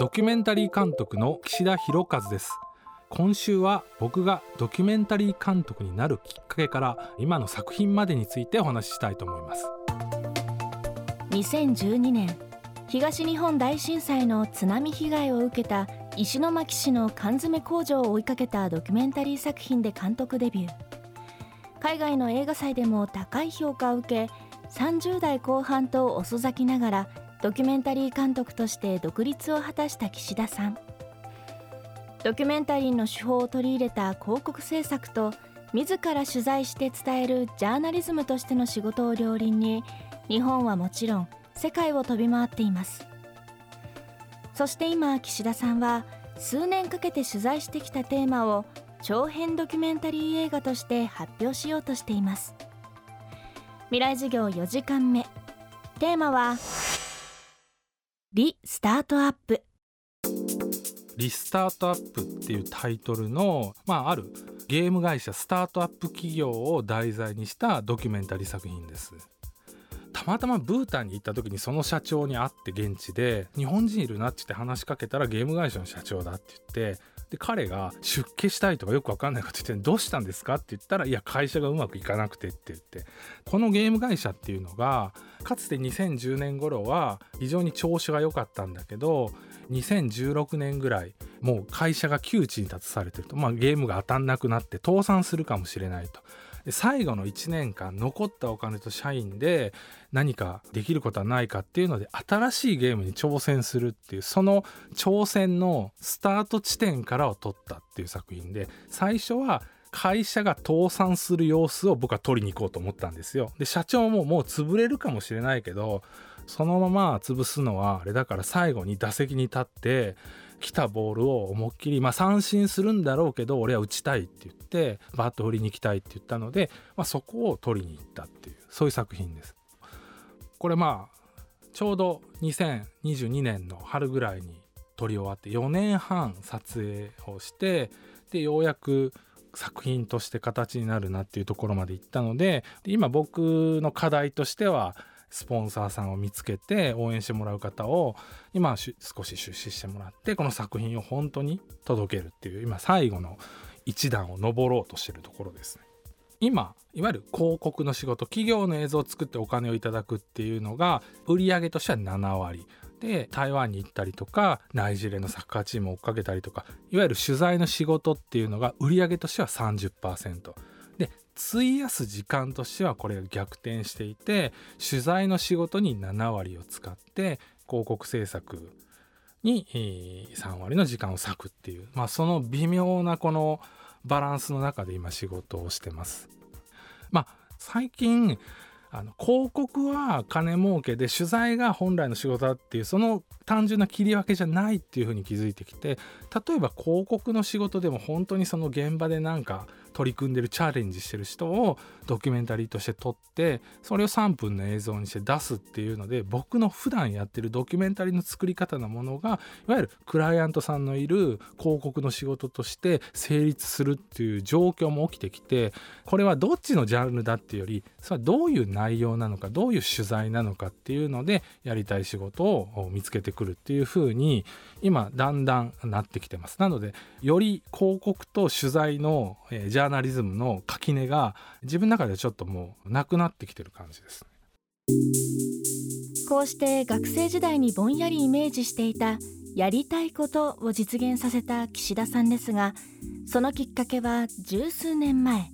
ドキュメンタリー監督の岸田博一です。今週は僕がドキュメンタリー監督になるきっかけから今の作品までについてお話ししたいと思います。2012年東日本大震災の津波被害を受けた石巻市の缶詰工場を追いかけたドキュメンタリー作品で監督デビュー。海外の映画祭でも高い評価を受け、30代後半と遅咲きながらドキュメンタリー監督として独立を果たした岸田さん。ドキュメンタリーの手法を取り入れた広告制作と自ら取材して伝えるジャーナリズムとしての仕事を両輪に、日本はもちろん世界を飛び回っています。そして今、岸田さんは数年かけて取材してきたテーマを長編ドキュメンタリー映画として発表しようとしています。未来授業4時間目、テーマはリスタートアップ。リスタートアップっていうタイトルの、あるゲーム会社スタートアップ企業を題材にしたドキュメンタリー作品です。たまたまブータンに行った時にその社長に会って、現地で日本人いるなって話しかけたらゲーム会社の社長だって言って、で彼が出家したいとかよく分かんないこと言って、どうしたんですかって言ったら、いや会社がうまくいかなくてって言って、このゲーム会社っていうのがかつて2010年頃は非常に調子が良かったんだけど、2016年ぐらいもう会社が窮地に立たされてると、ゲームが当たんなくなって倒産するかもしれないと。最後の1年間残ったお金と社員で何かできることはないかっていうので、新しいゲームに挑戦するっていう、その挑戦のスタート地点からを撮ったっていう作品で、最初は会社が倒産する様子を僕は撮りに行こうと思ったんですよ。で社長ももう潰れるかもしれないけど、そのまま潰すのはあれだから、最後に打席に立って来たボールを思いっきり、三振するんだろうけど俺は打ちたいって言ってバット振りに行きたいって言ったので、そこを取りに行ったっていう、そういう作品です。これちょうど2022年の春ぐらいに撮り終わって4年半撮影をして、でようやく作品として形になるなっていうところまで行ったので、今僕の課題としてはスポンサーさんを見つけて応援してもらう方を今少し出資してもらって、この作品を本当に届けるっていう、今最後の一段を登ろうとしているところですね。今いわゆる広告の仕事、企業の映像を作ってお金をいただくっていうのが売り上げとしては7割で、台湾に行ったりとかナイジェリアのサッカーチームを追っかけたりとか、いわゆる取材の仕事っていうのが売り上げとしては 30% で、費やす時間としてはこれが逆転していて、取材の仕事に7割を使って広告制作に3割の時間を割くっていう、その微妙なこのバランスの中で今仕事をしてます。最近広告は金儲けで取材が本来の仕事だっていう、その単純な切り分けじゃないっていうふうに気づいてきて、例えば広告の仕事でも本当にその現場でなんか取り組んでる、チャレンジしてる人をドキュメンタリーとして撮って、それを3分の映像にして出すっていうので、僕の普段やってるドキュメンタリーの作り方のものがいわゆるクライアントさんのいる広告の仕事として成立するっていう状況も起きてきて、これはどっちのジャンルだっていうより、それはどういう内容なのか、どういう取材なのかっていうのでやりたい仕事を見つけてくるっていう風に今だんだんなってきてます。なのでより広告と取材のジャーナリズムの垣根が自分の中ではちょっともうなくなってきてる感じですね。こうして学生時代にぼんやりイメージしていたやりたいことを実現させた岸田さんですが、そのきっかけは十数年前、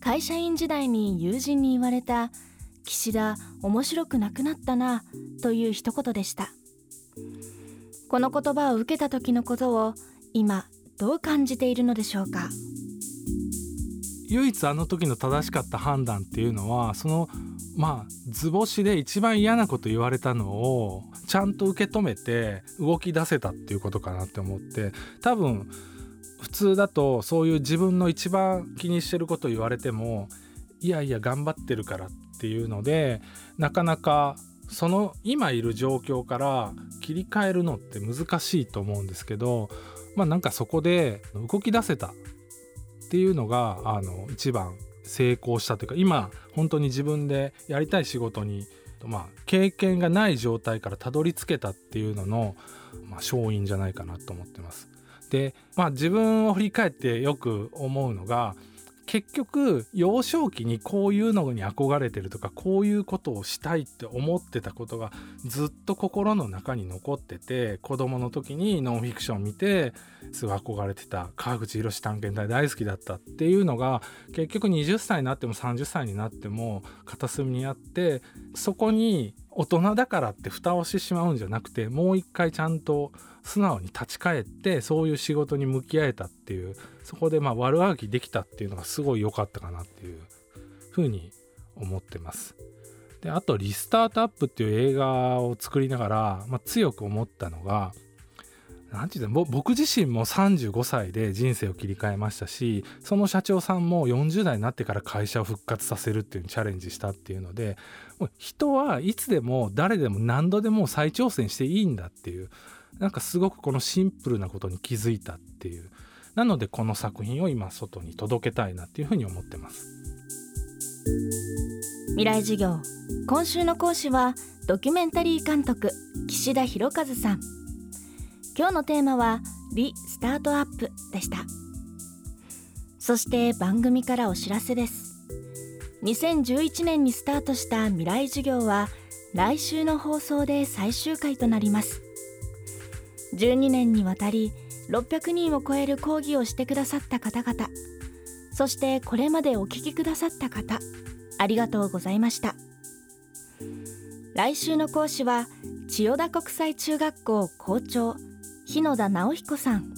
会社員時代に友人に言われた岸田面白くなくなったなという一言でした。この言葉を受けた時のことを今どう感じているのでしょうか。唯一あの時の正しかった判断っていうのは、その図星で一番嫌なこと言われたのをちゃんと受け止めて動き出せたっていうことかなって思って、多分普通だとそういう自分の一番気にしてること言われても、いやいや頑張ってるからっていうので、なかなかその今いる状況から切り替えるのって難しいと思うんですけど、なんかそこで動き出せたっていうのが一番成功したというか、今本当に自分でやりたい仕事にまあ、経験がない状態からたどり着けたっていうのの、まあ、勝因じゃないかなと思ってます。で、まあ、自分を振り返ってよく思うのが、結局幼少期にこういうのに憧れてるとか、こういうことをしたいって思ってたことがずっと心の中に残ってて、子供の時にノンフィクション見てすごい憧れてた、川口浩探検隊大好きだったっていうのが結局20歳になっても30歳になっても片隅にあって、そこに大人だからって蓋をしてしまうんじゃなくて、もう一回ちゃんと素直に立ち返ってそういう仕事に向き合えたっていう、そこでまあ悪あがきできたっていうのがすごい良かったかなっていうふうに思ってます。で、あとリスタートアップっていう映画を作りながら、まあ、強く思ったのが、なんていうの、僕自身も35歳で人生を切り替えましたし、その社長さんも40代になってから会社を復活させるっていうチャレンジしたっていうので、人はいつでも誰でも何度でも再挑戦していいんだっていう、なんかすごくこのシンプルなことに気づいたっていう、なのでこの作品を今外に届けたいなっていうふうに思ってます。未来授業、今週の講師はドキュメンタリー監督岸田博和さん。今日のテーマはリスタートアップでした。そして番組からお知らせです。2011年にスタートした未来授業は来週の放送で最終回となります。12年にわたり600人を超える講義をしてくださった方々、そしてこれまでお聞きくださった方、ありがとうございました。来週の講師は千代田国際中学校校長日野田直彦さん。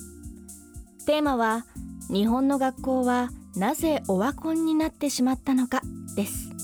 テーマは日本の学校はなぜオワコンになってしまったのかです。